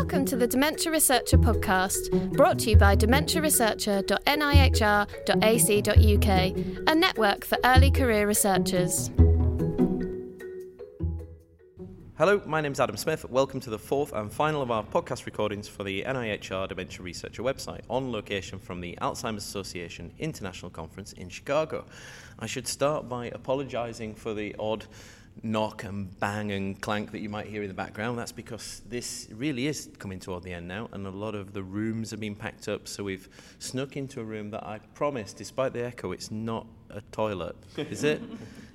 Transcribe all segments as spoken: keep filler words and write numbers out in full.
Welcome to the Dementia Researcher podcast, brought to you by dementia researcher dot n i h r dot a c dot u k, a network for early career researchers. Hello, my name's Adam Smith. Welcome to the fourth and final of our podcast recordings for the N I H R Dementia Researcher website, on location from the Alzheimer's Association International Conference in Chicago. I should start by apologising for the odd knock and bang and clank that you might hear in the background. That's because this really is coming toward the end now, and a lot of the rooms have been packed up, so we've snuck into a room that I promised, despite the echo, it's not a toilet, is it?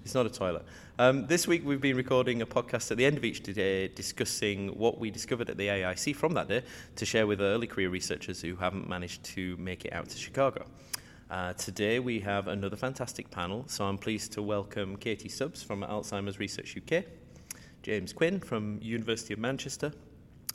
It's not a toilet. Um, this week we've been recording a podcast at the end of each day discussing what we discovered at the A I C from that day to share with early career researchers who haven't managed to make it out to Chicago. Uh, today we have another fantastic panel, so I'm pleased to welcome Katie Stubbs from Alzheimer's Research U K, James Quinn from University of Manchester.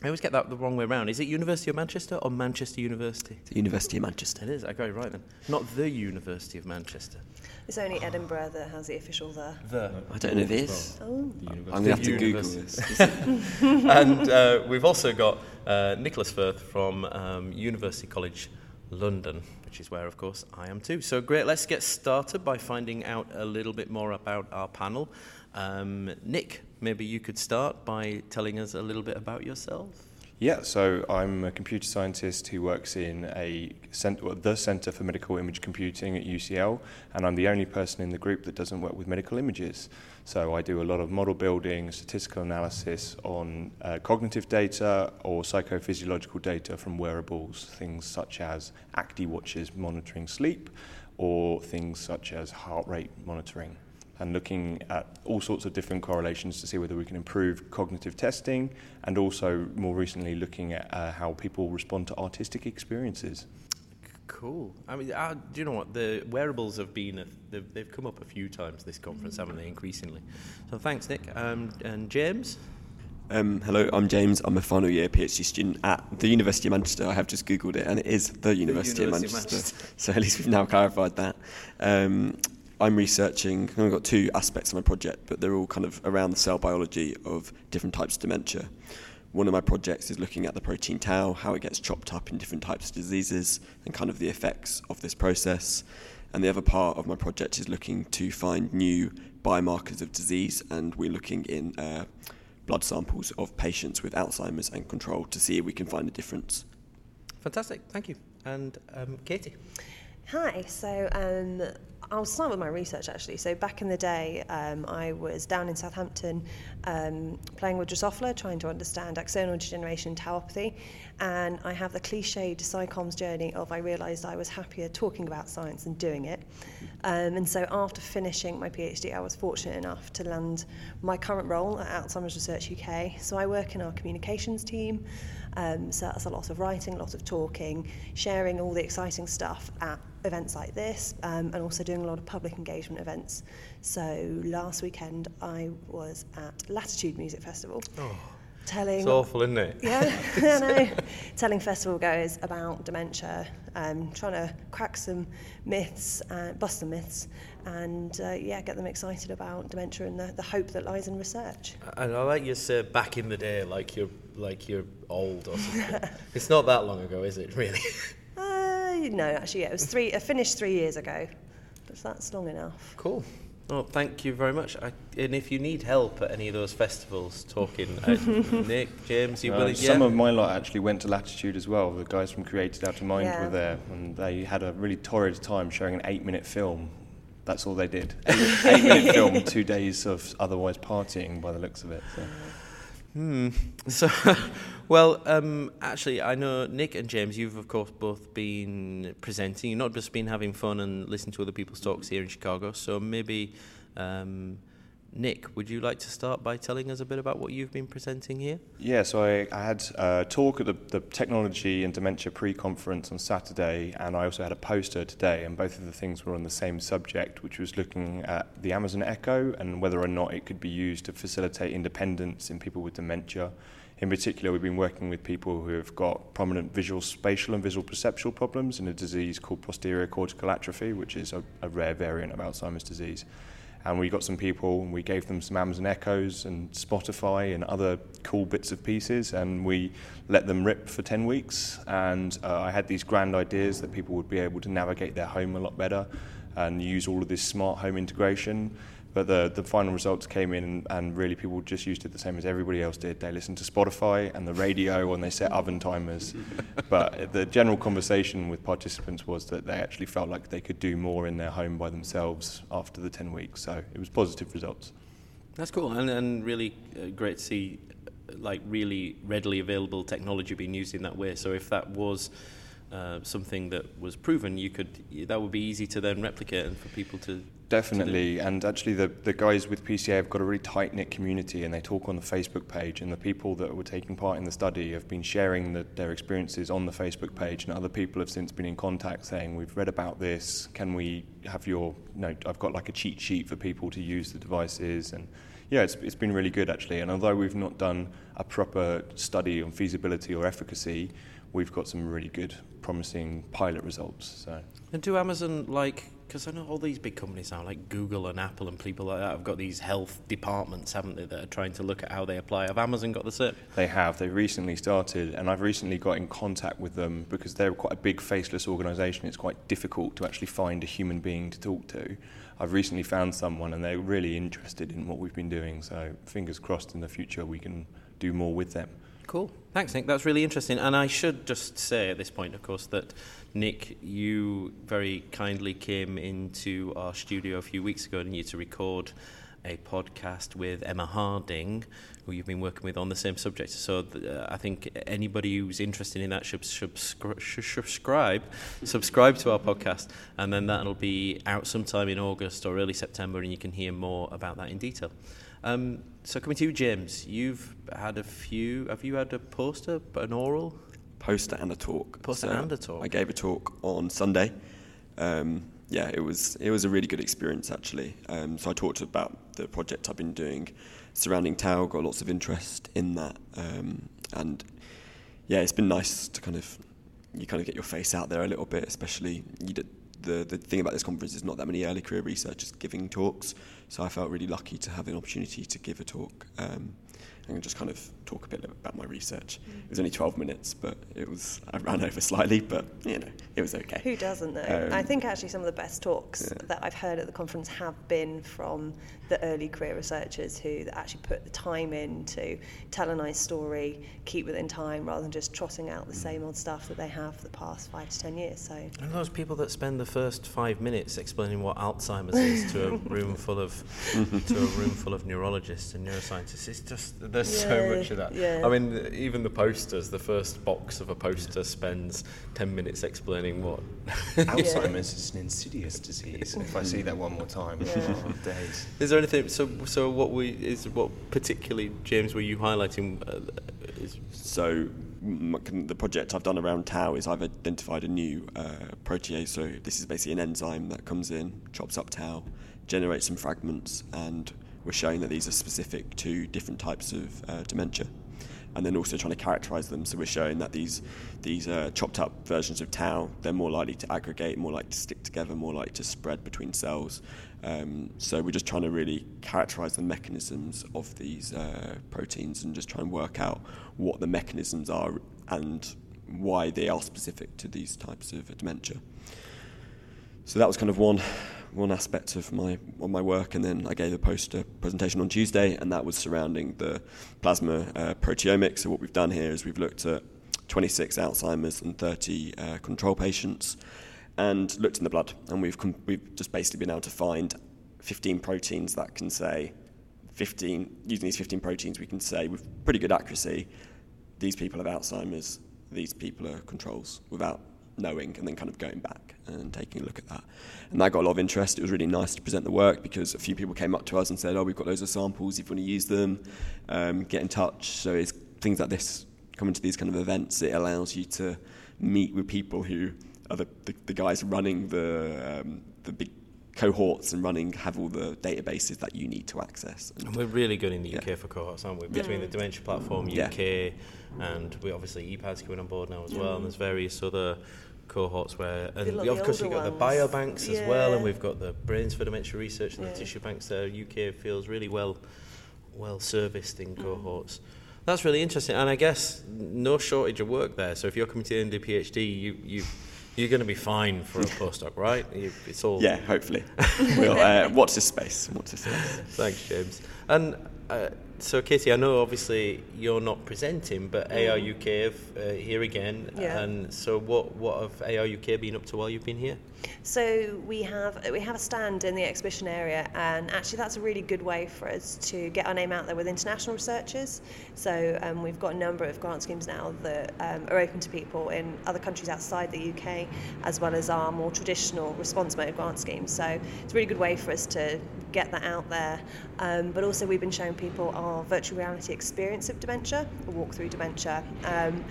I always get that the wrong way around. Is it University of Manchester or Manchester University? The University of Manchester. It is, I got it right then. Not the University of Manchester. It's only oh. Edinburgh that has the official there. The. I don't know if it is. Oh. I'm going to have to University. Google this. And uh, we've also got uh, Nicholas Firth from um, University College London, which is where, of course, I am too. So great, let's get started by finding out a little bit more about our panel. Um, Nick, maybe you could start by telling us a little bit about yourself. Yeah, so I'm a computer scientist who works in a centre, the Centre for Medical Image Computing at U C L, and I'm the only person in the group that doesn't work with medical images. So I do a lot of model building, statistical analysis on uh, cognitive data or psychophysiological data from wearables, things such as ActiWatches monitoring sleep or things such as heart rate monitoring, and looking at all sorts of different correlations to see whether we can improve cognitive testing, and also more recently looking at uh, how people respond to artistic experiences. Cool. I mean, uh, do you know what? The wearables have been, a, they've, they've come up a few times this conference, haven't they, increasingly? So thanks, Nick. Um, and James? Um, hello, I'm James. I'm a final year PhD student at the University of Manchester. I have just Googled it, and it is the University, the University of Manchester. Manchester. So at least we've now clarified that. Um, I'm researching, I've got two aspects of my project, but they're all kind of around the cell biology of different types of dementia. One of my projects is looking at the protein tau, how it gets chopped up in different types of diseases, and kind of the effects of this process. And the other part of my project is looking to find new biomarkers of disease, and we're looking in uh, blood samples of patients with Alzheimer's and control to see if we can find a difference. Fantastic, thank you. And um, Katie? Hi, so um, I'll start with my research actually. So back in the day, um, I was down in Southampton um, playing with Drosophila, trying to understand axonal degeneration tauopathy, and I have the cliched psychoms journey of I realised I was happier talking about science than doing it. Um, and so after finishing my PhD, I was fortunate enough to land my current role at Alzheimer's Research U K. So I work in our communications team, um, so that's a lot of writing, a lot of talking, sharing all the exciting stuff at events like this, um, and also doing a lot of public engagement events. So last weekend I was at Latitude Music Festival. Oh, telling, it's awful, isn't it? Yeah, I know. Telling festival goers about dementia, um, trying to crack some myths, uh, bust some myths, and uh, yeah, get them excited about dementia and the, the hope that lies in research. And I like you say back in the day, like you're like you're old or something. It's not that long ago, is it? Really. No, actually, yeah, it was three. I finished three years ago, but that's long enough. Cool. Well, thank you very much. I, and if you need help at any of those festivals, talking, uh, Nick, James, you uh, willing? Some yeah? of my lot actually went to Latitude as well. The guys from Created Out of Mind yeah. were there, and they had a really torrid time showing an eight-minute film. That's all they did. Eight, eight-minute film, two days of otherwise partying, by the looks of it. So. Hmm. So, well, um, actually, I know Nick and James, you've, of course, both been presenting. You've not just been having fun and listening to other people's talks here in Chicago. So maybe, um, Nick, would you like to start by telling us a bit about what you've been presenting here? Yeah, so I, I had a talk at the, the Technology and Dementia pre-conference on Saturday, and I also had a poster today, and both of the things were on the same subject, which was looking at the Amazon Echo and whether or not it could be used to facilitate independence in people with dementia. In particular, we've been working with people who have got prominent visual spatial and visual perceptual problems in a disease called posterior cortical atrophy, which is a, a rare variant of Alzheimer's disease. And we got some people and we gave them some Amazon Echoes and Spotify and other cool bits of pieces, and we let them rip for ten weeks. And uh, I had these grand ideas that people would be able to navigate their home a lot better and use all of this smart home integration. But the, the final results came in, and, and really people just used it the same as everybody else did. They listened to Spotify and the radio and they set oven timers. But the general conversation with participants was that they actually felt like they could do more in their home by themselves after the ten weeks. So it was positive results. That's cool, and, and really great to see like really readily available technology being used in that way. So if that was Uh, something that was proven, you could that would be easy to then replicate and for people to definitely to and actually the the guys with P C A have got a really tight-knit community, and they talk on the Facebook page, and the people that were taking part in the study have been sharing the, their experiences on the Facebook page, and other people have since been in contact saying, we've read about this, can we have your you know, I've got like a cheat sheet for people to use the devices. And yeah, it's it's been really good actually, and although we've not done a proper study on feasibility or efficacy, we've got some really good, promising pilot results. So, and do Amazon, like, because I know all these big companies now, like Google and Apple and people like that, have got these health departments, haven't they, that are trying to look at how they apply. Have Amazon got the cert? They have. They recently started, and I've recently got in contact with them because they're quite a big, faceless organisation. It's quite difficult to actually find a human being to talk to. I've recently found someone, and they're really interested in what we've been doing. So fingers crossed in the future we can do more with them. Cool. Thanks, Nick. That's really interesting. And I should just say at this point, of course, that Nick, you very kindly came into our studio a few weeks ago and you to record a podcast with Emma Harding, who you've been working with on the same subject. So uh, I think anybody who's interested in that should, should, should subscribe, subscribe to our podcast, and then that'll be out sometime in August or early September, and you can hear more about that in detail. Um, so coming to you, James, you've had a few, have you had a poster, an oral? Poster and a talk. Poster so and a talk. I gave a talk on Sunday. Um, yeah, it was it was a really good experience, actually. Um, so I talked about the project I've been doing surrounding Tau, got lots of interest in that. Um, and yeah, it's been nice to kind of, you kind of get your face out there a little bit, especially you did, The, the thing about this conference is not that many early career researchers giving talks, so I felt really lucky to have an opportunity to give a talk um, and just kind of talk a bit about my research. Mm. It was only twelve minutes, but it was I ran over slightly, but you know, it was okay. Who doesn't though? Um, I think actually some of the best talks yeah. that I've heard at the conference have been from the early career researchers who actually put the time in to tell a nice story, keep within time, rather than just trotting out the same old stuff that they have for the past five to ten years. So and those people that spend the first five minutes explaining what Alzheimer's is to a room full of to a room full of neurologists and neuroscientists, it's just there's yeah, so much of that. Yeah. I mean, even the posters, the first box of a poster spends ten minutes explaining what Alzheimer's yeah. is an insidious disease. If I see that one more time, yeah. oh, days. Is there anything? So, so what we is what particularly, James, were you highlighting? Uh, is so. The project I've done around Tau is I've identified a new uh, protease, so this is basically an enzyme that comes in, chops up Tau, generates some fragments, and we're showing that these are specific to different types of uh, dementia, and then also trying to characterise them. So we're showing that these these uh, chopped up versions of Tau, they're more likely to aggregate, more likely to stick together, more likely to spread between cells. Um, so we're just trying to really characterise the mechanisms of these uh, proteins and just try and work out what the mechanisms are and why they are specific to these types of uh, dementia. So that was kind of one one aspect of my of my work, and then I gave a poster presentation on Tuesday, and that was surrounding the plasma uh, proteomics. So what we've done here is we've looked at twenty-six Alzheimer's and thirty uh, control patients, and looked in the blood, and we've com- we've just basically been able to find fifteen proteins that can say fifteen using these fifteen proteins we can say with pretty good accuracy these people have Alzheimer's, these people are controls, without knowing, and then kind of going back and taking a look at that. And that got a lot of interest. It was really nice to present the work because a few people came up to us and said, oh, we've got loads of samples, if you want to use them, um, get in touch. So it's things like this, coming to these kind of events, it allows you to meet with people who are the, the, the guys running the um, the big cohorts and running have all the databases that you need to access. And, and we're really good in the U K yeah. for cohorts, aren't we? Between yeah. the Dementia Platform U K yeah. and we obviously ePads coming on board now as well, and there's various other cohorts where, and we, of course we've got ones. the biobanks yeah. as well, and we've got the Brains for Dementia Research and yeah. the tissue banks there. U K feels really well well serviced in cohorts. Mm. That's really interesting, and I guess no shortage of work there. So if you're coming to the end of your PhD, you you you're going to be fine for a postdoc, right? You, it's all yeah, hopefully. We'll uh, watch this space. Watch this space. Thanks, James. And uh, so, Katie, I know obviously you're not presenting, but A R U K have, uh, here again. Yeah. And so, what what have A R U K been up to while you've been here? So we have we have a stand in the exhibition area, and actually that's a really good way for us to get our name out there with international researchers. So um, we've got a number of grant schemes now that um, are open to people in other countries outside the U K, as well as our more traditional response mode grant schemes. So it's a really good way for us to get that out there. Um, but also we've been showing people our virtual reality experience of dementia, a walk through dementia. Um,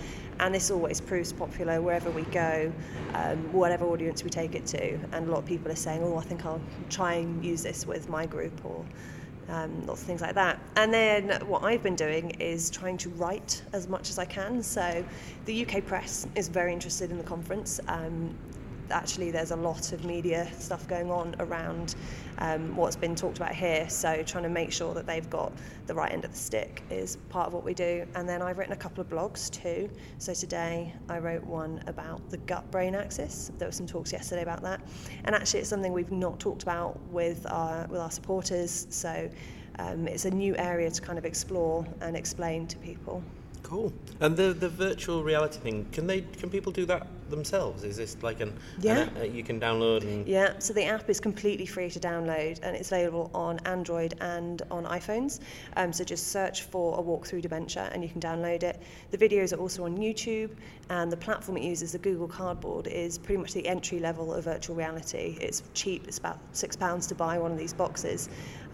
And this always proves popular wherever we go, um, whatever audience we take it to. And a lot of people are saying, oh, I think I'll try and use this with my group, or um, lots of things like that. And then what I've been doing is trying to write as much as I can. So the U K press is very interested in the conference. Um, actually, there's a lot of media stuff going on around um, what's been talked about here. So trying to make sure that they've got the right end of the stick is part of what we do. And then I've written a couple of blogs too. So today I wrote one about the gut-brain axis. There were some talks yesterday about that. And actually it's something we've not talked about with our with our supporters. So um, it's a new area to kind of explore and explain to people. Cool. And the the virtual reality thing, can they can people do that themselves? Is this like an, yeah. an app you can download? And... Yeah, so the app is completely free to download, and it's available on Android and on iPhones. Um, so just search for A Walk Through Dementia and you can download it. The videos are also on YouTube, and the platform it uses, the Google Cardboard, is pretty much the entry level of virtual reality. It's cheap, it's about six pounds to buy one of these boxes.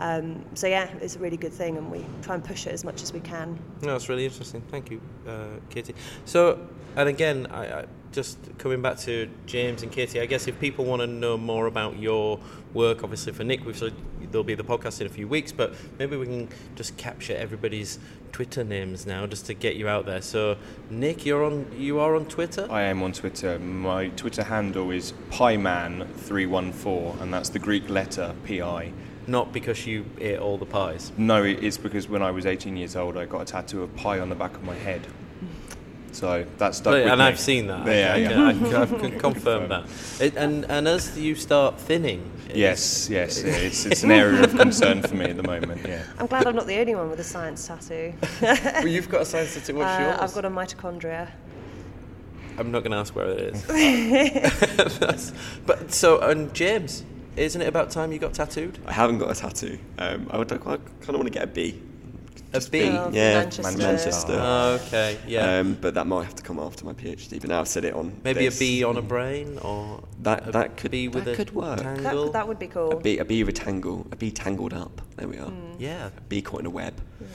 Um, so yeah, it's a really good thing, and we try and push it as much as we can. No, that's really interesting. Thank you, uh, Katie. So, and again, I, I just coming back to James and Katie, I guess if people want to know more about your work, obviously for Nick, we've said there'll be the podcast in a few weeks, but maybe we can just capture everybody's Twitter names now, just to get you out there. So, Nick, you're on. You are on Twitter. I am on Twitter. My Twitter handle is Pi Man three one four, and that's the Greek letter P I. Not because you ate all the pies? No, it's because when I was eighteen years old, I got a tattoo of pie on the back of my head. So that's stuck with me. And I've seen that. Yeah, yeah. I can, I can confirm that. It, and and as you start thinning... Yes, yes. It's it's an area of concern for me at the moment, yeah. I'm glad I'm not the only one with a science tattoo. Well, you've got a science tattoo. What's uh, yours? I've got a mitochondria. I'm not going to ask where it is. that's, but so, and James... Isn't it about time you got tattooed? I haven't got a tattoo. Um, I would I kind of want to get a B. A B? B. Oh, yeah, Manchester. Manchester. Oh, okay, yeah. Um, but that might have to come after my PhD. But now I've said it on. Maybe this. A B on a brain, or that that could be with that a could work. That, that would be cool. A B, a B with a tangle, a B tangled up. There we are. Mm. Yeah. A B caught in a web. Yeah.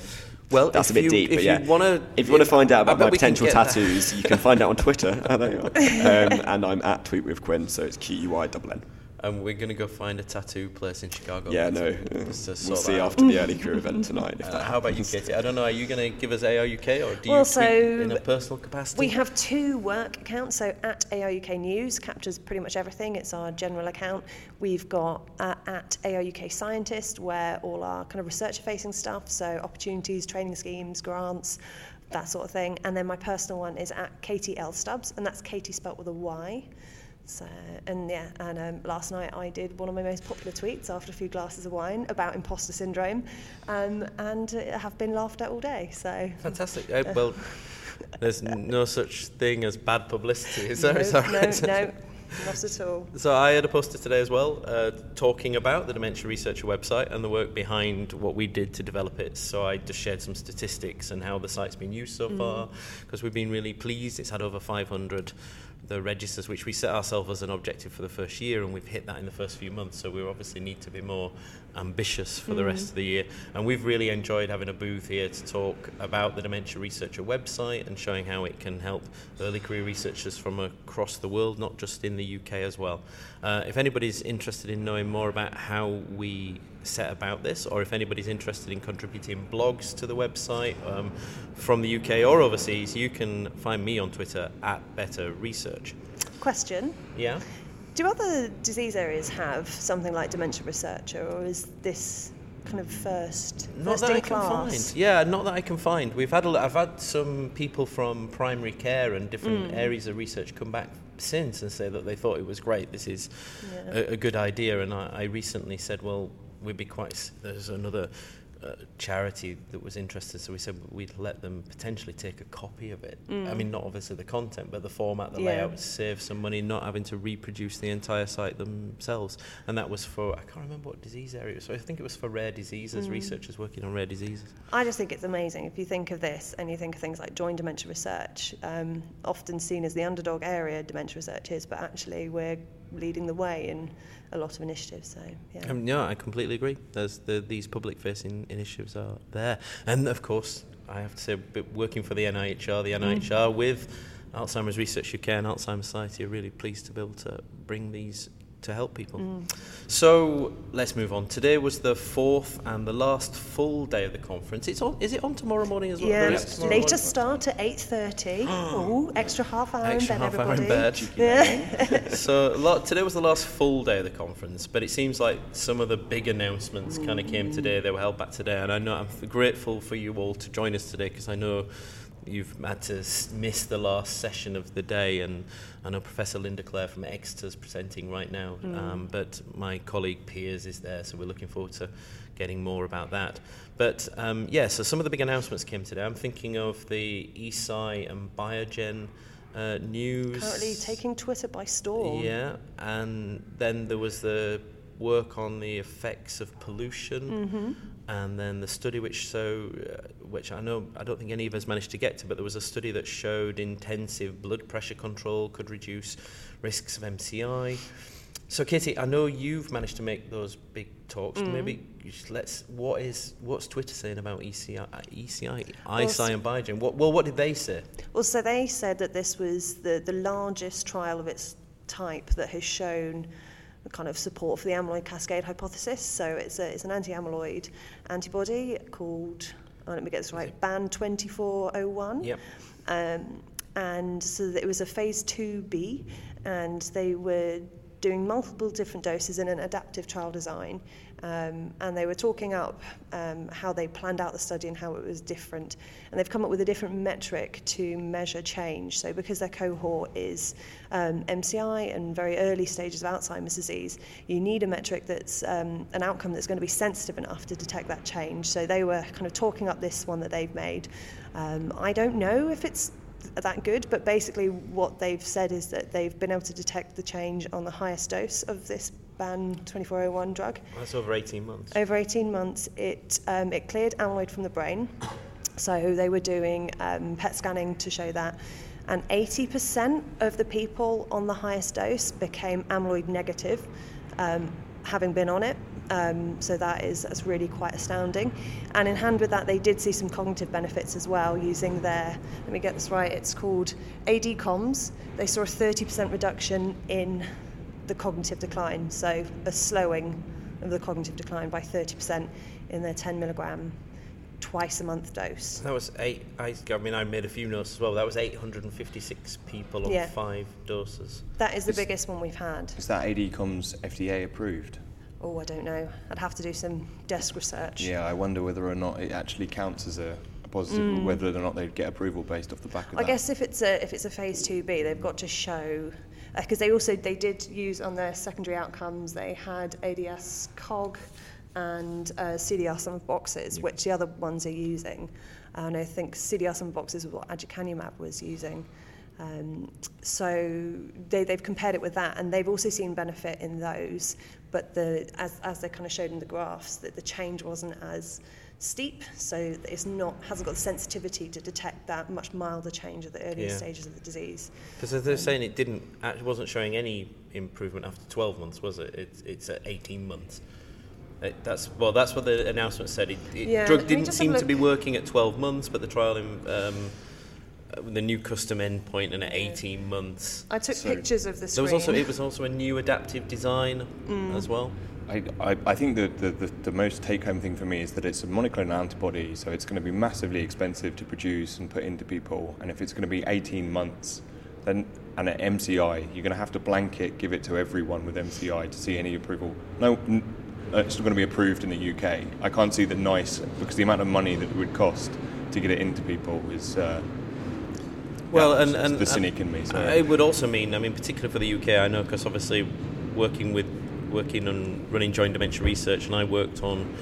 Well, that's a bit you, deep, but yeah. You wanna, if you want to find out about my potential tattoos, you can find out on Twitter. Oh, there you are. Um, and I'm at tweet with Quinn, so it's Q U I double N. And we're going to go find a tattoo place in Chicago. Yeah, no. We'll see out. After the early career event tonight. If uh, that how about you, Katie? I don't know. Are you going to give us A R U K, or do you well, so in a personal capacity? We have two work accounts. So at A R U K News captures pretty much everything. It's our general account. We've got uh, at A R U K Scientist, where all our kind of researcher-facing stuff, so opportunities, training schemes, grants, that sort of thing. And then my personal one is at Katie L Stubbs, and that's Katie spelt with a Y. So, and yeah, and um, last night I did one of my most popular tweets after a few glasses of wine about imposter syndrome, um, and uh, have been laughed at all day. So fantastic. Uh, well, there's no such thing as bad publicity, is there? No, is that right? no, no, not at all. So I had a poster today as well, uh, talking about the Dementia Researcher website and the work behind what we did to develop it. So I just shared some statistics and how the site's been used so mm. far, because we've been really pleased. It's had over five hundred. The registers, which we set ourselves as an objective for the first year, and we've hit that in the first few months, so we obviously need to be more ambitious for mm-hmm. the rest of the year. And we've really enjoyed having a booth here to talk about the Dementia Researcher website and showing how it can help early career researchers from across the world, not just in the U K as well. Uh, if anybody's interested in knowing more about how we set about this, or if anybody's interested in contributing blogs to the website um, from the U K or overseas, you can find me on Twitter at Better Research. question. Yeah. Do other disease areas have something like Dementia Researcher, or is this kind of first, not first that in I class? Can find. Yeah, not that I can find. We've had a, I've had some people from primary care and different mm. areas of research come back since and say that they thought it was great. This is yeah. a, a good idea. And I, I recently said, well, we'd be quite. There's another. Uh, charity that was interested, so we said we'd let them potentially take a copy of it. Mm. I mean, not obviously the content, but the format, the yeah. layout, save some money not having to reproduce the entire site themselves. And that was for, I can't remember what disease area it was, so I think it was for rare diseases, mm. researchers working on rare diseases. I just think it's amazing. If you think of this and you think of things like joint dementia research, um, often seen as the underdog area dementia research is, but actually we're leading the way in a lot of initiatives, so yeah. Um, yeah, I completely agree. There's the, these public-facing initiatives are there, and of course, I have to say, working for the N I H R, the N I H R mm. with Alzheimer's Research U K and Alzheimer's Society are really pleased to be able to bring these to help people. Mm. So let's move on. Today was the fourth and the last full day of the conference. It's on. Is it on tomorrow morning as well? Yeah, later morning? Start at eight thirty. Oh, extra half hour extra in bed, half everybody. Hour in bed. Yeah. So lot, today was the last full day of the conference, but it seems like some of the big announcements mm. kind of came today. They were held back today, and I know I'm grateful for you all to join us today, because I know you've had to miss the last session of the day, and I know Professor Linda Clare from Exeter's presenting right now, mm. um, but my colleague Piers is there, so we're looking forward to getting more about that. But um, yeah, so some of the big announcements came today. I'm thinking of the E S I and Biogen uh, news. Currently taking Twitter by storm. Yeah, and then there was the work on the effects of pollution. Mm-hmm. And then the study which so, uh, which I know I don't think any of us managed to get to, but there was a study that showed intensive blood pressure control could reduce risks of M C I. So Katie, I know you've managed to make those big talks. Mm. Maybe just let's what is what's Twitter saying about E C I, E C I, well, I S I and Biogen? What, well, what did they say? Well, so they said that this was the the largest trial of its type that has shown kind of support for the amyloid cascade hypothesis. So it's a, it's an anti-amyloid antibody called, oh, let me get this right, B A N twenty-four oh one. Yep. Um, and so it was a phase two B, and they were doing multiple different doses in an adaptive trial design. Um, and they were talking up um, how they planned out the study and how it was different. And they've come up with a different metric to measure change. So because their cohort is um, M C I and very early stages of Alzheimer's disease, you need a metric that's um, an outcome that's going to be sensitive enough to detect that change. So they were kind of talking up this one that they've made. Um, I don't know if it's that good, but basically what they've said is that they've been able to detect the change on the highest dose of this B A N twenty-four oh one drug. That's over eighteen months. Over eighteen months, it um, it cleared amyloid from the brain. So they were doing um, P E T scanning to show that, and eighty percent of the people on the highest dose became amyloid negative, um, having been on it. Um, so that is that's really quite astounding. And in hand with that, they did see some cognitive benefits as well using their, let me get this right, it's called A D COMs. They saw a thirty percent reduction in the cognitive decline, so a slowing of the cognitive decline by thirty percent in their ten milligram twice a month dose. That was eight, I, I mean, I made a few notes as well. That was eight hundred fifty-six people on yeah. five doses. That is the is, biggest one we've had. Is that A D COMs F D A approved? Oh, I don't know. I'd have to do some desk research. Yeah, I wonder whether or not it actually counts as a, a positive, mm. whether or not they'd get approval based off the back of I that. I guess if it's a if it's a phase two B, they've got to show, because uh, they also they did use on their secondary outcomes. They had A D S C O G and uh, C D R sum of boxes, yeah. which the other ones are using. And I think C D R sum of boxes was what Aducanumab was using. Um, so they, they've compared it with that, and they've also seen benefit in those. But the, as, as they kind of showed in the graphs, that the change wasn't as steep, so it's not hasn't got the sensitivity to detect that much milder change at the earlier yeah. stages of the disease. Because as they're um, saying, it didn't it wasn't showing any improvement after twelve months, was it? It's it's at eighteen months. It, that's well, that's what the announcement said. It, it yeah, drug didn't seem to be working at twelve months, but the trial in. Um, the new custom endpoint and at eighteen months. I took so pictures of the screen. There was also, it was also a new adaptive design mm. as well. I, I, I think the, the, the, the most take-home thing for me is that it's a monoclonal antibody, so it's going to be massively expensive to produce and put into people, and if it's going to be eighteen months, then and at M C I, you're going to have to blanket give it to everyone with M C I to see any approval. No, it's still going to be approved in the U K. I can't see the NICE, because the amount of money that it would cost to get it into people is... Uh, well, yeah, and, and the cynic in me. So. It would also mean, I mean, particularly for the U K, I know, because obviously working with, working on running joint dementia research, and I worked on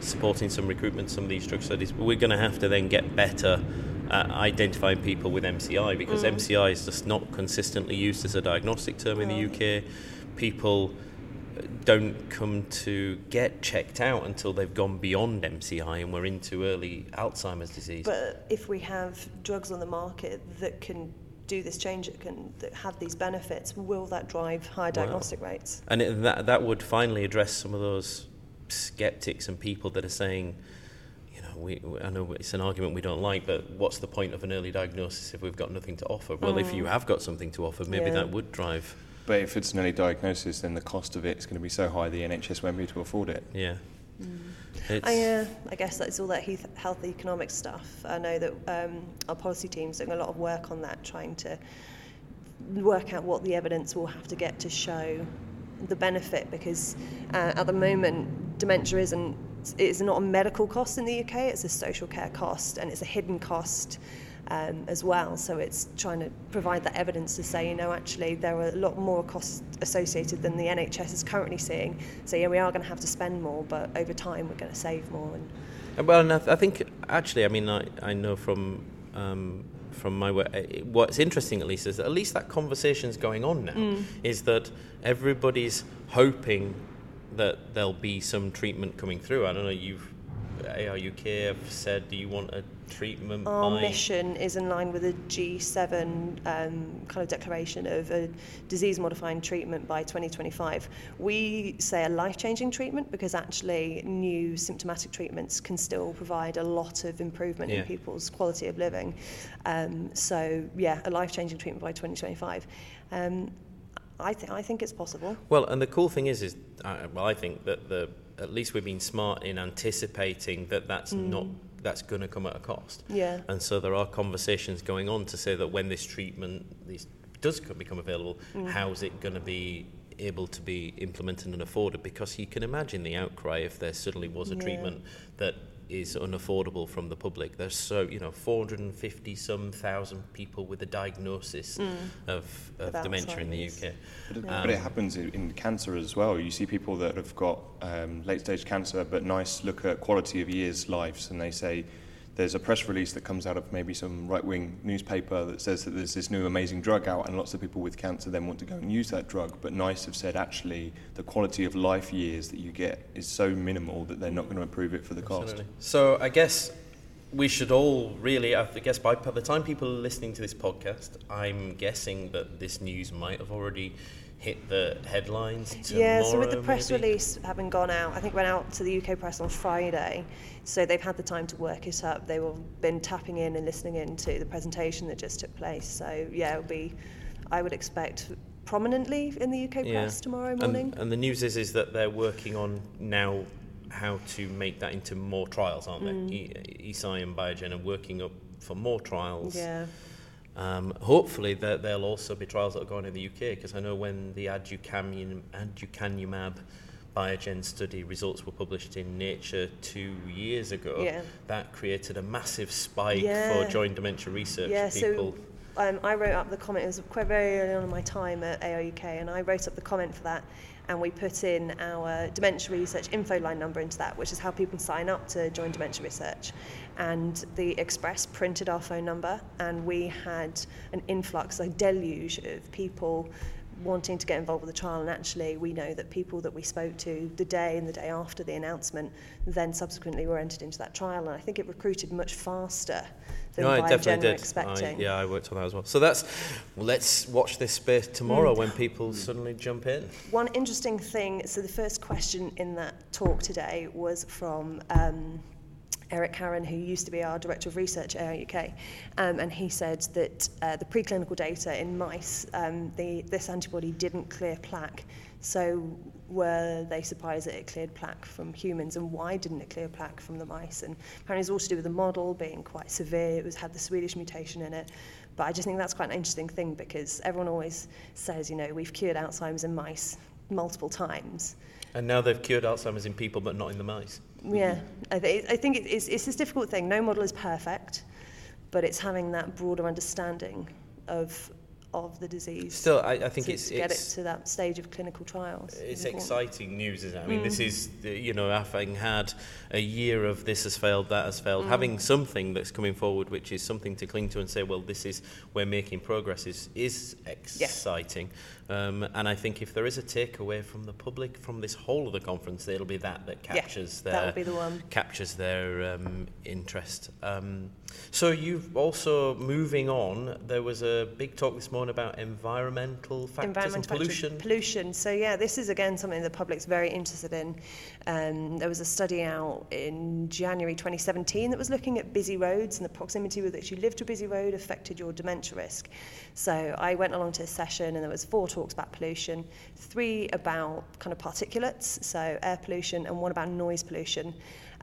supporting some recruitment, some of these drug studies, but we're going to have to then get better at identifying people with M C I, because mm. M C I is just not consistently used as a diagnostic term mm. in the U K. People don't come to get checked out until they've gone beyond M C I and we're into early Alzheimer's disease. But if we have drugs on the market that can do this change, that can that have these benefits, will that drive high diagnostic wow. rates? And it, that that would finally address some of those skeptics and people that are saying, you know, we, I know it's an argument we don't like, but what's the point of an early diagnosis if we've got nothing to offer? Well, mm. if you have got something to offer, maybe yeah. that would drive... But if it's an early diagnosis, then the cost of it is going to be so high the N H S won't be able to afford it. Yeah. Mm. I, uh, I guess that's all that health economics stuff. I know that um, our policy team's doing a lot of work on that, trying to work out what the evidence will have to get to show the benefit, because uh, at the moment, dementia isn't it's not a medical cost in the U K, it's a social care cost, and it's a hidden cost. Um, as well, so it's trying to provide that evidence to say, you know, actually there are a lot more costs associated than the N H S is currently seeing. So yeah, we are going to have to spend more, but over time we're going to save more. And well, and I, th- I think actually, I mean, I, I know from um, from my work, what's interesting at least is that at least that conversation's going on now. Mm. Is that everybody's hoping that there'll be some treatment coming through. I don't know, you've A R U K have said, do you want a treatment? Our by... mission is in line with a G seven um, kind of declaration of a disease-modifying treatment by twenty twenty-five. We say a life-changing treatment because actually new symptomatic treatments can still provide a lot of improvement yeah. in people's quality of living. Um, so, yeah, a life-changing treatment by twenty twenty-five. Um, I, th- I think it's possible. Well, and the cool thing is, is uh, well, I think that the at least we've been smart in anticipating that that's mm. not that's going to come at a cost. Yeah. And so there are conversations going on to say that when this treatment this does become available, mm. how's it going to be able to be implemented and afforded? Because you can imagine the outcry if there suddenly was a yeah. treatment that is unaffordable from the public. There's so, you know, four hundred fifty some thousand people with a diagnosis mm. of, of dementia in the U K. But it, um, but it happens in, in cancer as well. You see people that have got um, late stage cancer, but NICE look at quality of years lives, and they say there's a press release that comes out of maybe some right wing newspaper that says that there's this new amazing drug out, and lots of people with cancer then want to go and use that drug. But NICE have said actually the quality of life years that you get is so minimal that they're not going to approve it for the cost. Absolutely. So I guess we should all really, I guess by the time people are listening to this podcast, I'm guessing that this news might have already hit the headlines tomorrow. Yeah, so with the press maybe? release having gone out, I think it went out to the U K press on Friday, so they've had the time to work it up. They've been tapping in and listening in to the presentation that just took place. So yeah, it'll be, I would expect, prominently in the U K yeah. press tomorrow morning. And, and the news is is that they're working on now how to make that into more trials, aren't mm. they? Eisai and Biogen are working up for more trials. Yeah. Um, hopefully there, there'll also be trials that are going in the U K, because I know when the Aducanum, Aducanumab Biogen study results were published in Nature two years ago, yeah. that created a massive spike yeah. for joint dementia research yeah, people. So- Um, I wrote up the comment. It was quite very early on in my time at A R U K, and I wrote up the comment for that, and we put in our dementia research info line number into that, which is how people sign up to join dementia research. And the Express printed our phone number, and we had an influx, a deluge of people wanting to get involved with the trial. And actually we know that people that we spoke to the day and the day after the announcement then subsequently were entered into that trial, and I think it recruited much faster than no, Biogen were expecting. I, yeah, I worked on that as well. So that's, well, let's watch this space tomorrow mm. when people suddenly jump in. One interesting thing, so the first question in that talk today was from um, Eric Harron, who used to be our Director of Research at A R U K, um, and he said that uh, the preclinical data in mice, um, the, this antibody didn't clear plaque, so were they surprised that it cleared plaque from humans, and why didn't it clear plaque from the mice? And apparently it's all to do with the model being quite severe. It was had the Swedish mutation in it, But I just think that's quite an interesting thing, because everyone always says, you know, we've cured Alzheimer's in mice multiple times. And now they've cured Alzheimer's in people, but not in the mice. Yeah, I, th- I think it's, it's this difficult thing. No model is perfect, but it's having that broader understanding of of the disease. Still, I, I think to, it's... To get it's, it to that stage of clinical trials. It's exciting news, isn't it? I mean, mm. this is, you know, having had a year of this has failed, that has failed, mm. having something that's coming forward, which is something to cling to and say, well, this is, we're making progress, is, is exciting. Yeah. Um, and I think if there is a takeaway from the public, from this whole of the conference, it'll be that that captures yeah, their... That'll be the one. ...captures their um, interest. Um, so you've also, moving on, there was a big talk this morning about environmental factors environmental and pollution. Factors, pollution. So yeah, this is again something the public's very interested in. Um, there was a study out in January twenty seventeen that was looking at busy roads and the proximity with which you live to a busy road affected your dementia risk. So I went along to a session and there was four talks about pollution, three about kind of particulates, so air pollution, and one about noise pollution.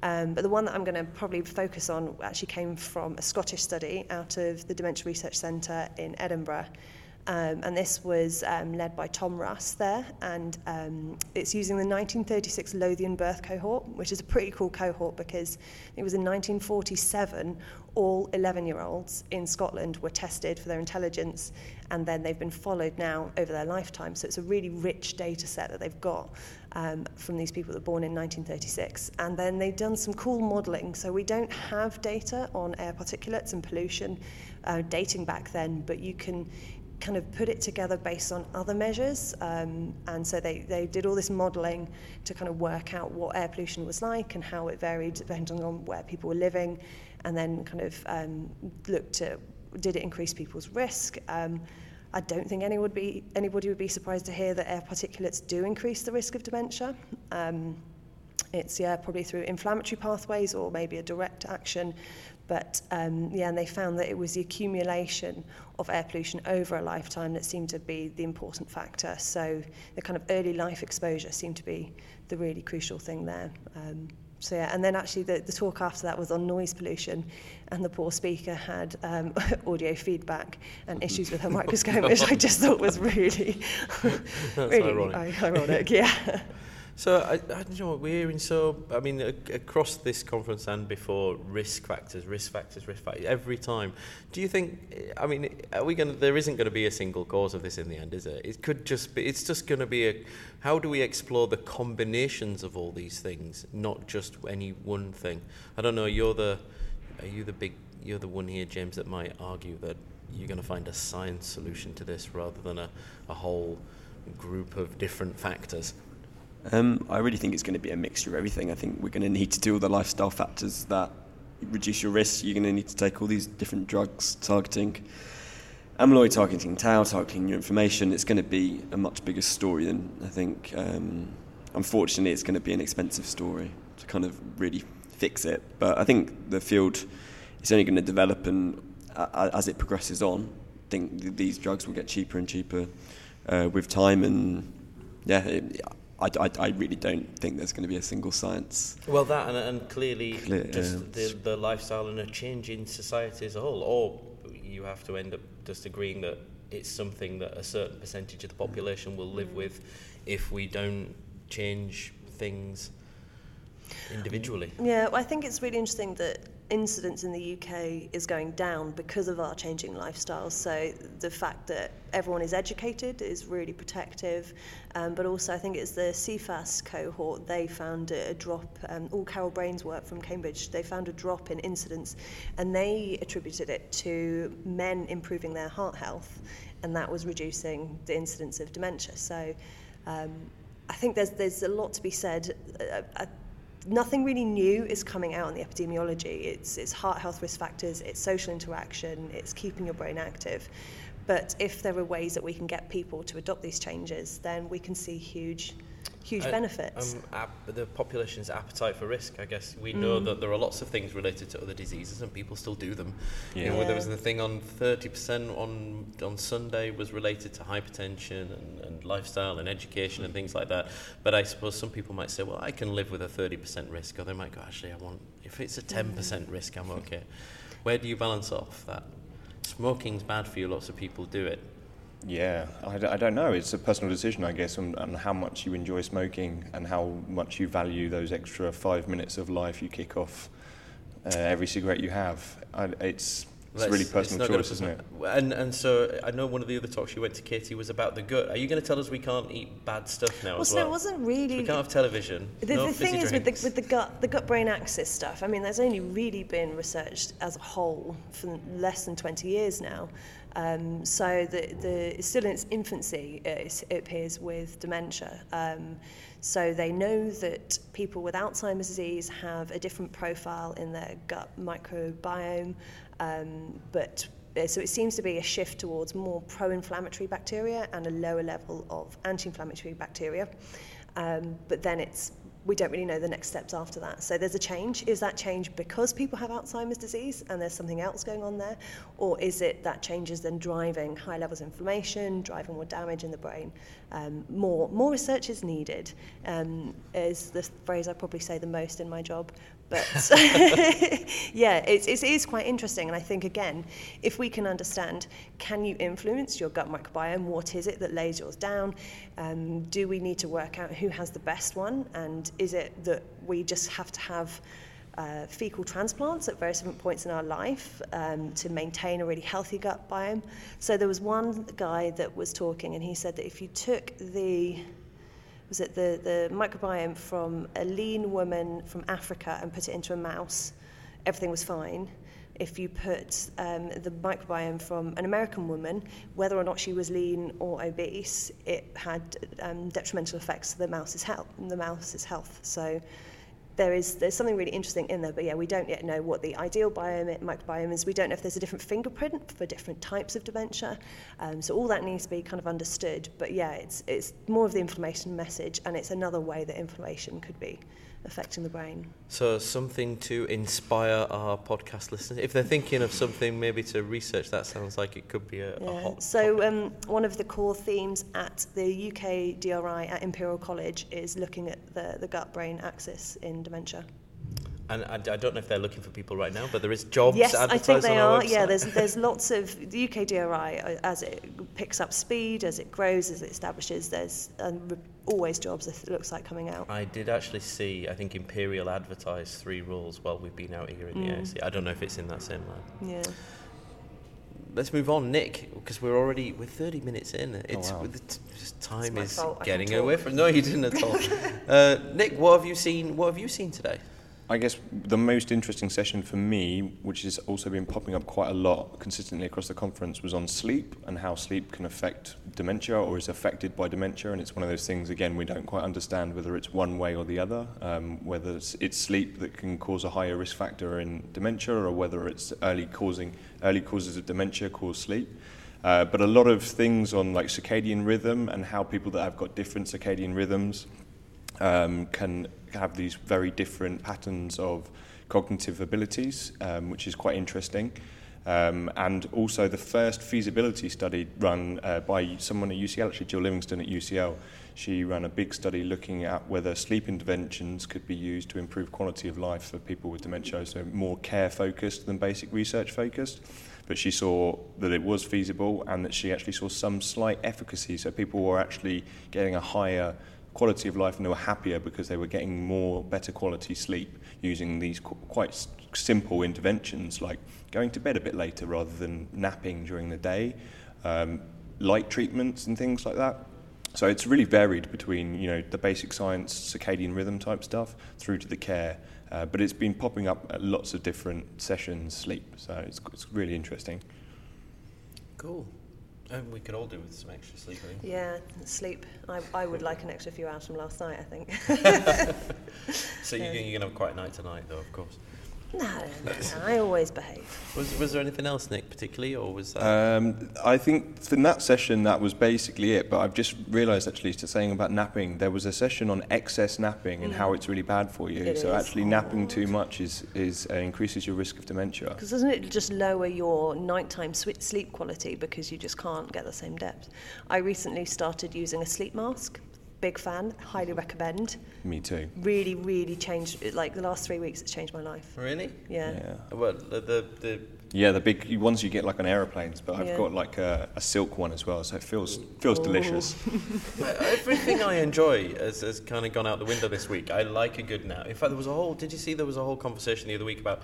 Um, but the one that I'm going to probably focus on actually came from a Scottish study out of the Dementia Research Centre in Edinburgh. Um, and this was um, led by Tom Russ there, and um, it's using the nineteen thirty-six Lothian birth cohort, which is a pretty cool cohort because it was in nineteen forty-seven all eleven-year-olds in Scotland were tested for their intelligence, and then they've been followed now over their lifetime. So it's a really rich data set that they've got um, from these people that were born in nineteen thirty-six. And then they've done some cool modelling. So we don't have data on air particulates and pollution uh, dating back then, but you can kind of put it together based on other measures, um, and so they, they did all this modelling to kind of work out what air pollution was like and how it varied depending on where people were living, and then kind of um, looked at did it increase people's risk. Um, I don't think anyone would be, anybody would be surprised to hear that air particulates do increase the risk of dementia. Um, it's yeah probably through inflammatory pathways or maybe a direct action. But um, yeah, and they found that it was the accumulation of air pollution over a lifetime that seemed to be the important factor. So the kind of early life exposure seemed to be the really crucial thing there. Um, so yeah, and then actually the, the talk after that was on noise pollution, and the poor speaker had um, audio feedback and issues with her microscope, which I just thought was really, really ironic. ironic, yeah. So, I, I don't know, we're hearing so, I mean, ac- across this conference and before, risk factors, risk factors, risk factors, every time. Do you think, I mean, are we going to, there isn't going to be a single cause of this in the end, is it? It could just be, it's just going to be a, how do we explore the combinations of all these things, not just any one thing? I don't know, you're the, are you the big, you're the one here, James, that might argue that you're going to find a science solution to this rather than a, a whole group of different factors. Um, I really think it's going to be a mixture of everything. I think we're going to need to do all the lifestyle factors that reduce your risk. You're going to need to take all these different drugs targeting amyloid, targeting tau, targeting new information. It's going to be a much bigger story than I think. Um, unfortunately, it's going to be an expensive story to kind of really fix it. But I think the field is only going to develop, and uh, as it progresses on, I think these drugs will get cheaper and cheaper uh, with time. And yeah. It, I, I, I really don't think there's going to be a single science. Well, that and, and clearly Clear, just uh, the, the lifestyle and a change in society as a whole, or you have to end up just agreeing that it's something that a certain percentage of the population will live with if we don't change things individually. Yeah, well, I think it's really interesting that incidence in the U K is going down because of our changing lifestyles. So the fact that everyone is educated is really protective, um, but also I think it's the C F A S cohort, they found a drop, um, all Carol Brain's work from Cambridge, they found a drop in incidence, and they attributed it to men improving their heart health, and that was reducing the incidence of dementia. So um, I think there's there's a lot to be said. I, I, Nothing really new is coming out on the epidemiology. It's it's heart health risk factors, it's social interaction, it's keeping your brain active. But if there are ways that we can get people to adopt these changes, then we can see huge, huge uh, benefits. Um, ap- the population's appetite for risk, I guess. We know mm. that there are lots of things related to other diseases, and people still do them. Yeah. You know, yeah. There was the thing on thirty percent on on Sunday was related to hypertension and, and lifestyle and education and things like that. But I suppose some people might say, well, I can live with a thirty percent risk, or they might go, actually, I want, if it's a ten percent risk, I'm okay. Where do you balance off that? smoking's bad for you, lots of people do it. Yeah, I, I don't know. It's a personal decision, I guess, on, on how much you enjoy smoking and how much you value those extra five minutes of life you kick off uh, every cigarette you have. I, it's... It's a really personal it's choice, isn't it? And and so I know one of the other talks you went to, Katie, was about the gut. Are you going to tell us we can't eat bad stuff now well, as well? Well, so it wasn't really... So we can't have television. The, no the thing is with the, with the gut, the gut-brain axis stuff, I mean, there's only really been researched as a whole for less than twenty years now. Um, so the, the, it's still in its infancy, it, it appears, with dementia. Um, so they know that people with Alzheimer's disease have a different profile in their gut microbiome, um, but so it seems to be a shift towards more pro-inflammatory bacteria and a lower level of anti-inflammatory bacteria. Um, but then it's we don't really know the next steps after that. So there's a change. Is that change because people have Alzheimer's disease and there's something else going on there? Or is it that change is then driving high levels of inflammation, driving more damage in the brain? Um, more more research is needed, um, is the phrase I probably say the most in my job. But yeah, it, it is quite interesting. And I think, again, if we can understand, can you influence your gut microbiome? What is it that lays yours down? Um, do we need to work out who has the best one? And is it that we just have to have uh, fecal transplants at various different points in our life um, to maintain a really healthy gut biome? So there was one guy that was talking, and he said that if you took the... was it the, the microbiome from a lean woman from Africa and put it into a mouse, everything was fine. If you put um, the microbiome from an American woman, whether or not she was lean or obese, it had um, detrimental effects to the mouse's health. The mouse's health. So there is there's something really interesting in there. But yeah, we don't yet know what the ideal biome, microbiome is. We don't know if there's a different fingerprint for different types of dementia. Um, so all that needs to be kind of understood. But yeah, it's it's more of the inflammation message, and it's another way that inflammation could be affecting the brain. So something to inspire our podcast listeners. If they're thinking of something maybe to research, that sounds like it could be a, yeah. a hot So um, one of the core themes at the U K D R I at Imperial College is looking at the, the gut-brain axis in dementia. And I, I don't know if they're looking for people right now, but there is jobs yes, advertised on our website. Yes, I think they are. Yeah, there's there's lots of... The U K D R I, as it picks up speed, as it grows, as it establishes, there's um, always jobs, it looks like, coming out. I did actually see, I think, Imperial advertise three roles while we've been out here in the A S C. Mm. I don't know if it's in that same line. Yeah. Let's move on, Nick, because we're already... We're thirty minutes in. It's, oh, wow. it's just Time it's is getting away from... No, you didn't at all. uh, Nick, what have you seen? What have you seen today? I guess the most interesting session for me, which has also been popping up quite a lot consistently across the conference, was on sleep and how sleep can affect dementia or is affected by dementia. And it's one of those things, again, we don't quite understand whether it's one way or the other, um, whether it's, it's sleep that can cause a higher risk factor in dementia or whether it's early causing early causes of dementia cause sleep. Uh, but a lot of things on like circadian rhythm and how people that have got different circadian rhythms um, can have these very different patterns of cognitive abilities, um, which is quite interesting. Um, and also the first feasibility study run uh, by someone at U C L, actually Jill Livingston at U C L. She ran a big study looking at whether sleep interventions could be used to improve quality of life for people with dementia, so more care-focused than basic research-focused. But she saw that it was feasible and that she actually saw some slight efficacy, so people were actually getting a higher quality of life and they were happier because they were getting more better quality sleep using these qu- quite simple interventions like going to bed a bit later rather than napping during the day, um, light treatments and things like that. So it's really varied between, you know, the basic science, circadian rhythm type stuff through to the care. Uh, but it's been popping up at lots of different sessions, sleep. So it's, it's really interesting. Cool. Um, we could all do with some extra sleep, I think. Yeah, sleep. I, I would like an extra few hours from last night, I think. So you're, you're going to have quite a night tonight, though, of course. No, no, no, I always behave. Was was there anything else, Nick, particularly, or was that? Um, I think in that session that was basically it. But I've just realised actually, to saying about napping, there was a session on excess napping mm. and how it's really bad for you. It so is. actually, oh, napping too much is is uh, increases your risk of dementia. Because doesn't it just lower your nighttime sleep quality because you just can't get the same depth? I recently started using a sleep mask. Big fan, highly recommend. Me too. Really, really changed, like the last three weeks it's changed my life. Really? Yeah. yeah. Well, the, the Yeah, the big ones you get like on aeroplanes, but I've yeah. got like a, a silk one as well, so it feels feels Ooh. delicious. Everything I enjoy has, has kind of gone out the window this week. I like a good nap. In fact, there was a whole, did you see there was a whole conversation the other week about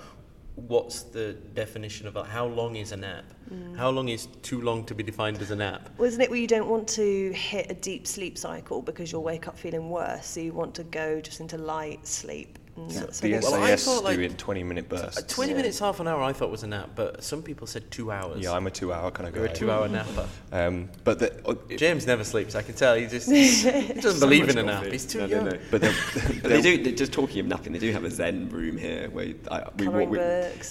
what's the definition of that? How long is a nap? Mm. How long is too long to be defined as a nap? Well, isn't it where you don't want to hit a deep sleep cycle because you'll wake up feeling worse, so you want to go just into light sleep. So the SAS well, I thought, like, do it twenty-minute bursts. twenty yeah. minutes, half an hour, I thought was a nap, but some people said two hours. Yeah, I'm a two-hour kind of guy. You're a two-hour napper. Um, but the, uh, James never sleeps, I can tell. He just he doesn't so believe in a nap. Food. He's too no, young. No, no. But, they're, they're, but they do, just talking of napping, they do have a Zen room here. Where I, we, what we,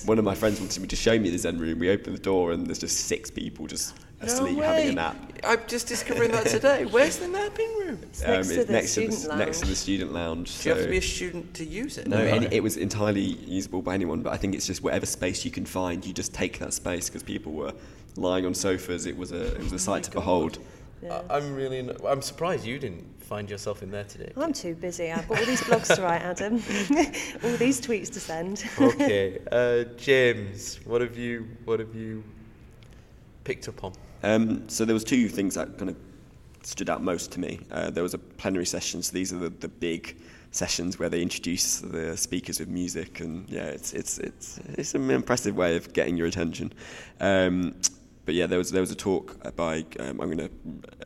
one of my friends wanted me to show me the Zen room. We opened the door and there's just six people just... asleep no having a nap. I'm just discovering that today. Where's the napping room? It's next, um, to, it's the next, to, the, next to the student lounge. Do so. You have to be a student to use it? No, no any, it was entirely usable by anyone, but I think it's just whatever space you can find, you just take that space because people were lying on sofas. It was a it was a sight oh to God. behold. Yeah. I'm really. Not, I'm surprised you didn't find yourself in there today. I'm too busy. I've got all these blogs to write, Adam. All these tweets to send. Okay, uh, James, what have you? What have you picked up on? Um, so there was two things that kind of stood out most to me. Uh, there was a plenary session, so these are the, the big sessions where they introduce the speakers with music, and yeah, it's it's it's it's an impressive way of getting your attention. Um, but yeah, there was there was a talk by um, I'm going to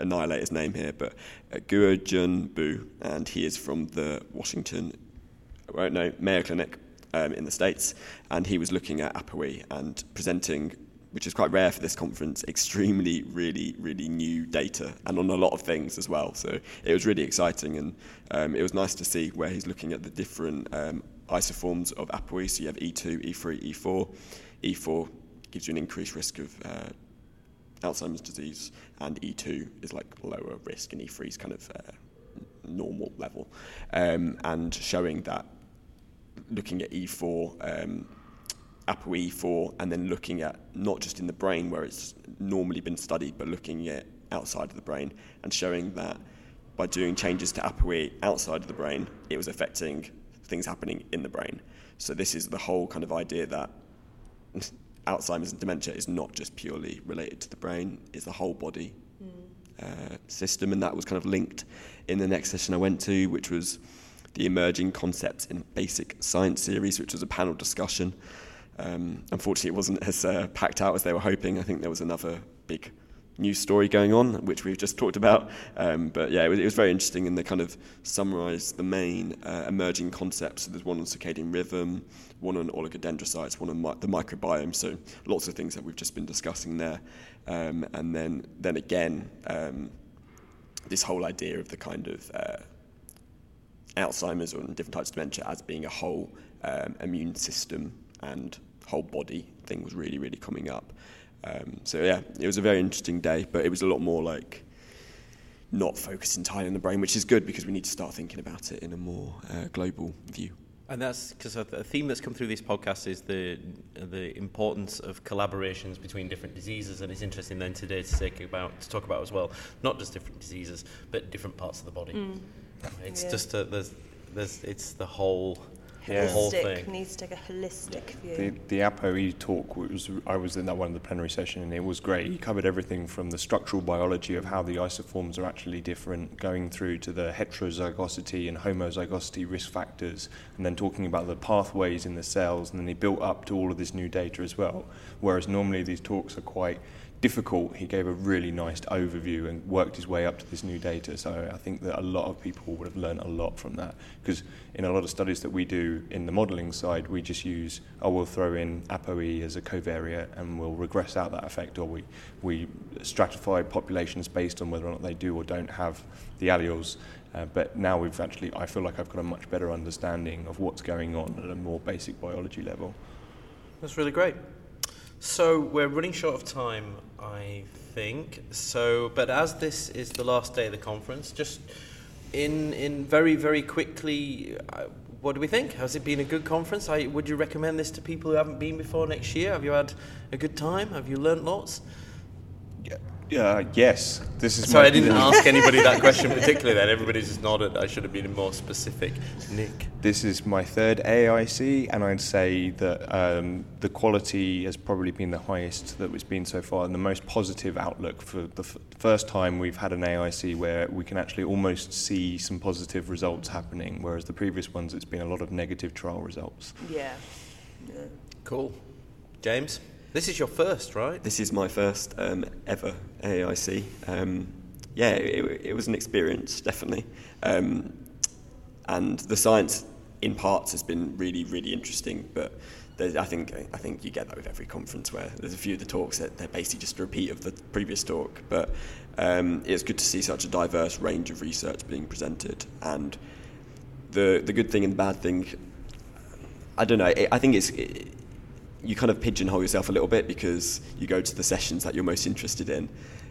annihilate his name here, but uh, Guo Jun Bu, and he is from the Washington, well, no Mayo Clinic um, in the States, and he was looking at A P O E and presenting, which is quite rare for this conference, extremely, really, really new data and on a lot of things as well. So it was really exciting, and um, it was nice to see where he's looking at the different um, isoforms of A P O E. So you have E two, E three, E four. E four gives you an increased risk of uh, Alzheimer's disease, and E two is like lower risk, and E three is kind of uh, normal level. Um, and showing that, looking at E four, um, A P O E four, and then looking at not just in the brain where it's normally been studied, but looking at outside of the brain, and showing that by doing changes to A P O E outside of the brain, it was affecting things happening in the brain. So this is the whole kind of idea that Alzheimer's and dementia is not just purely related to the brain, it's the whole body mm. uh, system, and that was kind of linked in the next session I went to, which was the Emerging Concepts in Basic Science series, which was a panel discussion. Um, unfortunately, it wasn't as uh, packed out as they were hoping. I think there was another big news story going on, which we've just talked about. Um, but yeah, it was, it was very interesting, and they kind of summarised the main uh, emerging concepts. So there's one on circadian rhythm, one on oligodendrocytes, one on mi- the microbiome. So lots of things that we've just been discussing there. Um, and then, then again, um, this whole idea of the kind of uh, Alzheimer's or different types of dementia as being a whole um, immune system and whole body thing was really, really coming up. Um, so yeah, it was a very interesting day, but it was a lot more like not focused entirely on the brain, which is good because we need to start thinking about it in a more uh, global view. And that's because a theme that's come through these podcasts is the the importance of collaborations between different diseases, and it's interesting then today to talk about to talk about as well, not just different diseases, but different parts of the body. Mm. It's yeah. just a, there's there's it's the whole. Yeah. The whole thing needs to take a holistic yeah. view. The, the A P O E talk was, I was in that one in the plenary session, and it was great. He covered everything from the structural biology of how the isoforms are actually different, going through to the heterozygosity and homozygosity risk factors, and then talking about the pathways in the cells, and then he built up to all of this new data as well. Whereas normally these talks are quite difficult, he gave a really nice overview and worked his way up to this new data. So I think that a lot of people would have learned a lot from that, because in a lot of studies that we do in the modelling side, we just use, oh, we'll throw in A P O E as a covariate and we'll regress out that effect, or we, we stratify populations based on whether or not they do or don't have the alleles. Uh, but now we've actually, I feel like I've got a much better understanding of what's going on at a more basic biology level. That's really great. So we're running short of time, I think. So, but as this is the last day of the conference, just in in very, very quickly, uh, what do we think? Has it been a good conference? I, would you recommend this to people who haven't been before next year? Have you had a good time? Have you learnt lots? Yeah. Uh, yes. This is. Sorry, I didn't ask anybody that question particularly then. Everybody's just nodded. I should have been more specific. Nick. This is my third A I C, and I'd say that um, the quality has probably been the highest that it's been so far, and the most positive outlook for the f- first time we've had an A I C where we can actually almost see some positive results happening, whereas the previous ones it's been a lot of negative trial results. Yeah. yeah. Cool. James? This is your first, right? This is my first um, ever A I C. Um, yeah, it, it was an experience, definitely. Um, and the science, in parts, has been really, really interesting. But I think I think you get that with every conference where there's a few of the talks that they're basically just a repeat of the previous talk. But um, it's good to see such a diverse range of research being presented. And the the good thing and the bad thing, I don't know. It, I think it's. It, you kind of pigeonhole yourself a little bit because you go to the sessions that you're most interested in,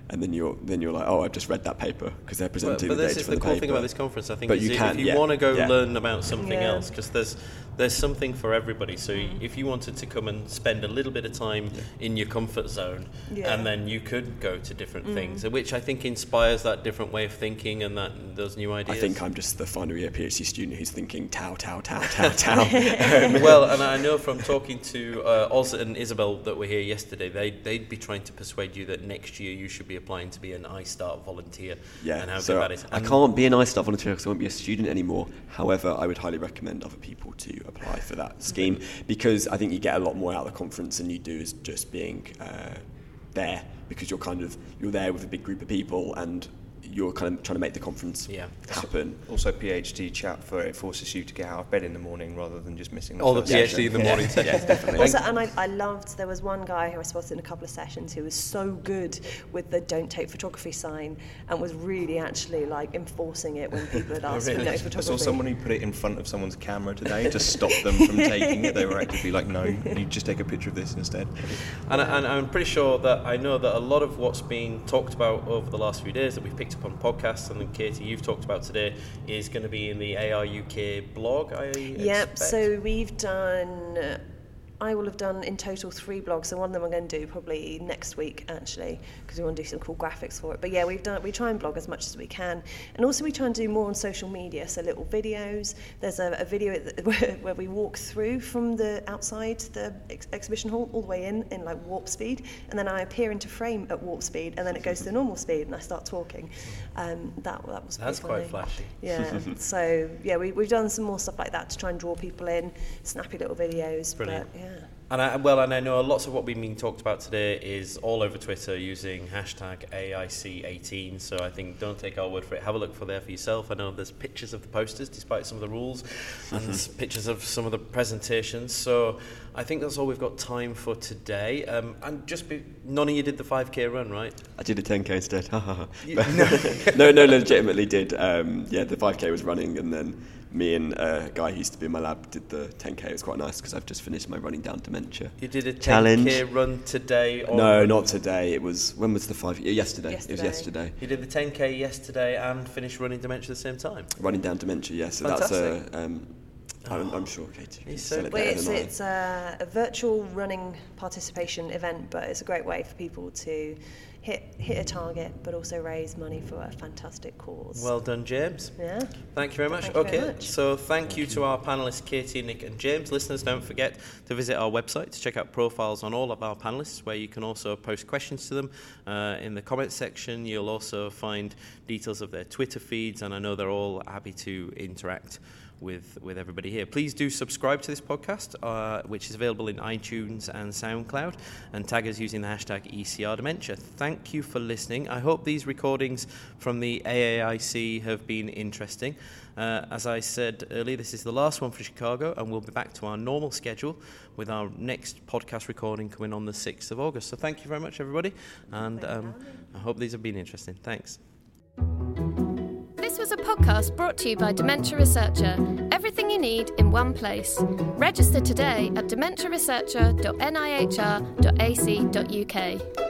and then you're then you're like, oh, I've just read that paper because they're presenting well, the data from the paper. But this is the cool paper. Thing about this conference, I think, but is you if, can, if you yeah, want to go yeah. learn about something yeah. else, because there's there's something for everybody. So mm. if you wanted to come and spend a little bit of time yeah. in your comfort zone, yeah. and then you could go to different mm. things, which I think inspires that different way of thinking and that those new ideas. I think I'm just the final year PhD student who's thinking tau, tau, tau, tau, tau. um, well, and I know from talking to uh, Oz and Isabel that were here yesterday, they, they'd be trying to persuade you that next year you should be applying to be an I START volunteer. Yeah, and how so good that is. And I can't be an I START volunteer because I won't be a student anymore. However, I would highly recommend other people to apply for that scheme because I think you get a lot more out of the conference than you do as just being uh, there, because you're kind of you're there with a big group of people and you're kind of trying to make the conference yeah. happen. Also, PhD chat for it forces you to get out of bed in the morning rather than just missing the all first the PhD session. In the morning. Yeah. Sessions, definitely. Also, and I, I loved there was one guy who I spotted in a couple of sessions who was so good with the "don't take photography" sign and was really actually like enforcing it when people had asked oh, really? for no photography. I saw someone who put it in front of someone's camera today to stop them from taking it. They were actively like, "No, you just take a picture of this instead." And, I, and I'm pretty sure that I know that a lot of what's been talked about over the last few days that we've picked up on podcasts, and then Katie, you've talked about today, is going to be in the A R U K blog, I Yep, expect. So we've done, I will have done in total three blogs, and one of them I'm going to do probably next week, actually, because we want to do some cool graphics for it. But yeah, we've done. We try and blog as much as we can, and also we try and do more on social media, so little videos. There's a, a video where we walk through from the outside the ex- exhibition hall all the way in, in like warp speed, and then I appear into frame at warp speed, and then it goes to the normal speed, and I start talking. Um, that that was That's funny. Quite flashy. Yeah, so yeah, we, we've done some more stuff like that to try and draw people in, snappy little videos. Brilliant. But, yeah. And I, well, and I know lots of what we've been talked about today is all over Twitter using hashtag A I C eighteen, so I think don't take our word for it. Have a look for there for yourself. I know there's pictures of the posters, despite some of the rules, and mm-hmm. pictures of some of the presentations. So I think that's all we've got time for today. Um, and just be, none of you did the five K run, right? I did a ten K instead. Ha ha ha. No, no, legitimately did. Um, yeah, the five K was running, and then me and a guy who used to be in my lab did the ten K. It was quite nice because I've just finished my running down dementia. You did a challenge. ten K run today? Or no, not today. It was, when was the five? Yesterday. yesterday. It was yesterday. You did the ten K yesterday and finished running dementia at the same time? Running down dementia, yeah. So Fantastic. That's a... Um, I'm, I'm sure Katie can sell it better than I. It's a, a virtual running participation event, but it's a great way for people to hit hit a target, but also raise money for a fantastic cause. Well done, James. Yeah. Thank you very much. Thank you okay. Very much. So thank you to our panellists, Katie, Nick and James. Listeners, don't forget to visit our website to check out profiles on all of our panellists, where you can also post questions to them uh, in the comments section. You'll also find details of their Twitter feeds, and I know they're all happy to interact with with everybody here. Please do subscribe to this podcast, uh, which is available in iTunes and SoundCloud, and tag us using the hashtag E C R Dementia. Thank you for listening. I hope these recordings from the A A I C have been interesting. Uh, as I said earlier, this is the last one for Chicago, and we'll be back to our normal schedule with our next podcast recording coming on the sixth of August. So thank you very much, everybody, and um, I hope these have been interesting. Thanks. This was a podcast brought to you by Dementia Researcher. Everything you need in one place. Register today at dementia researcher dot N I H R dot A C dot U K.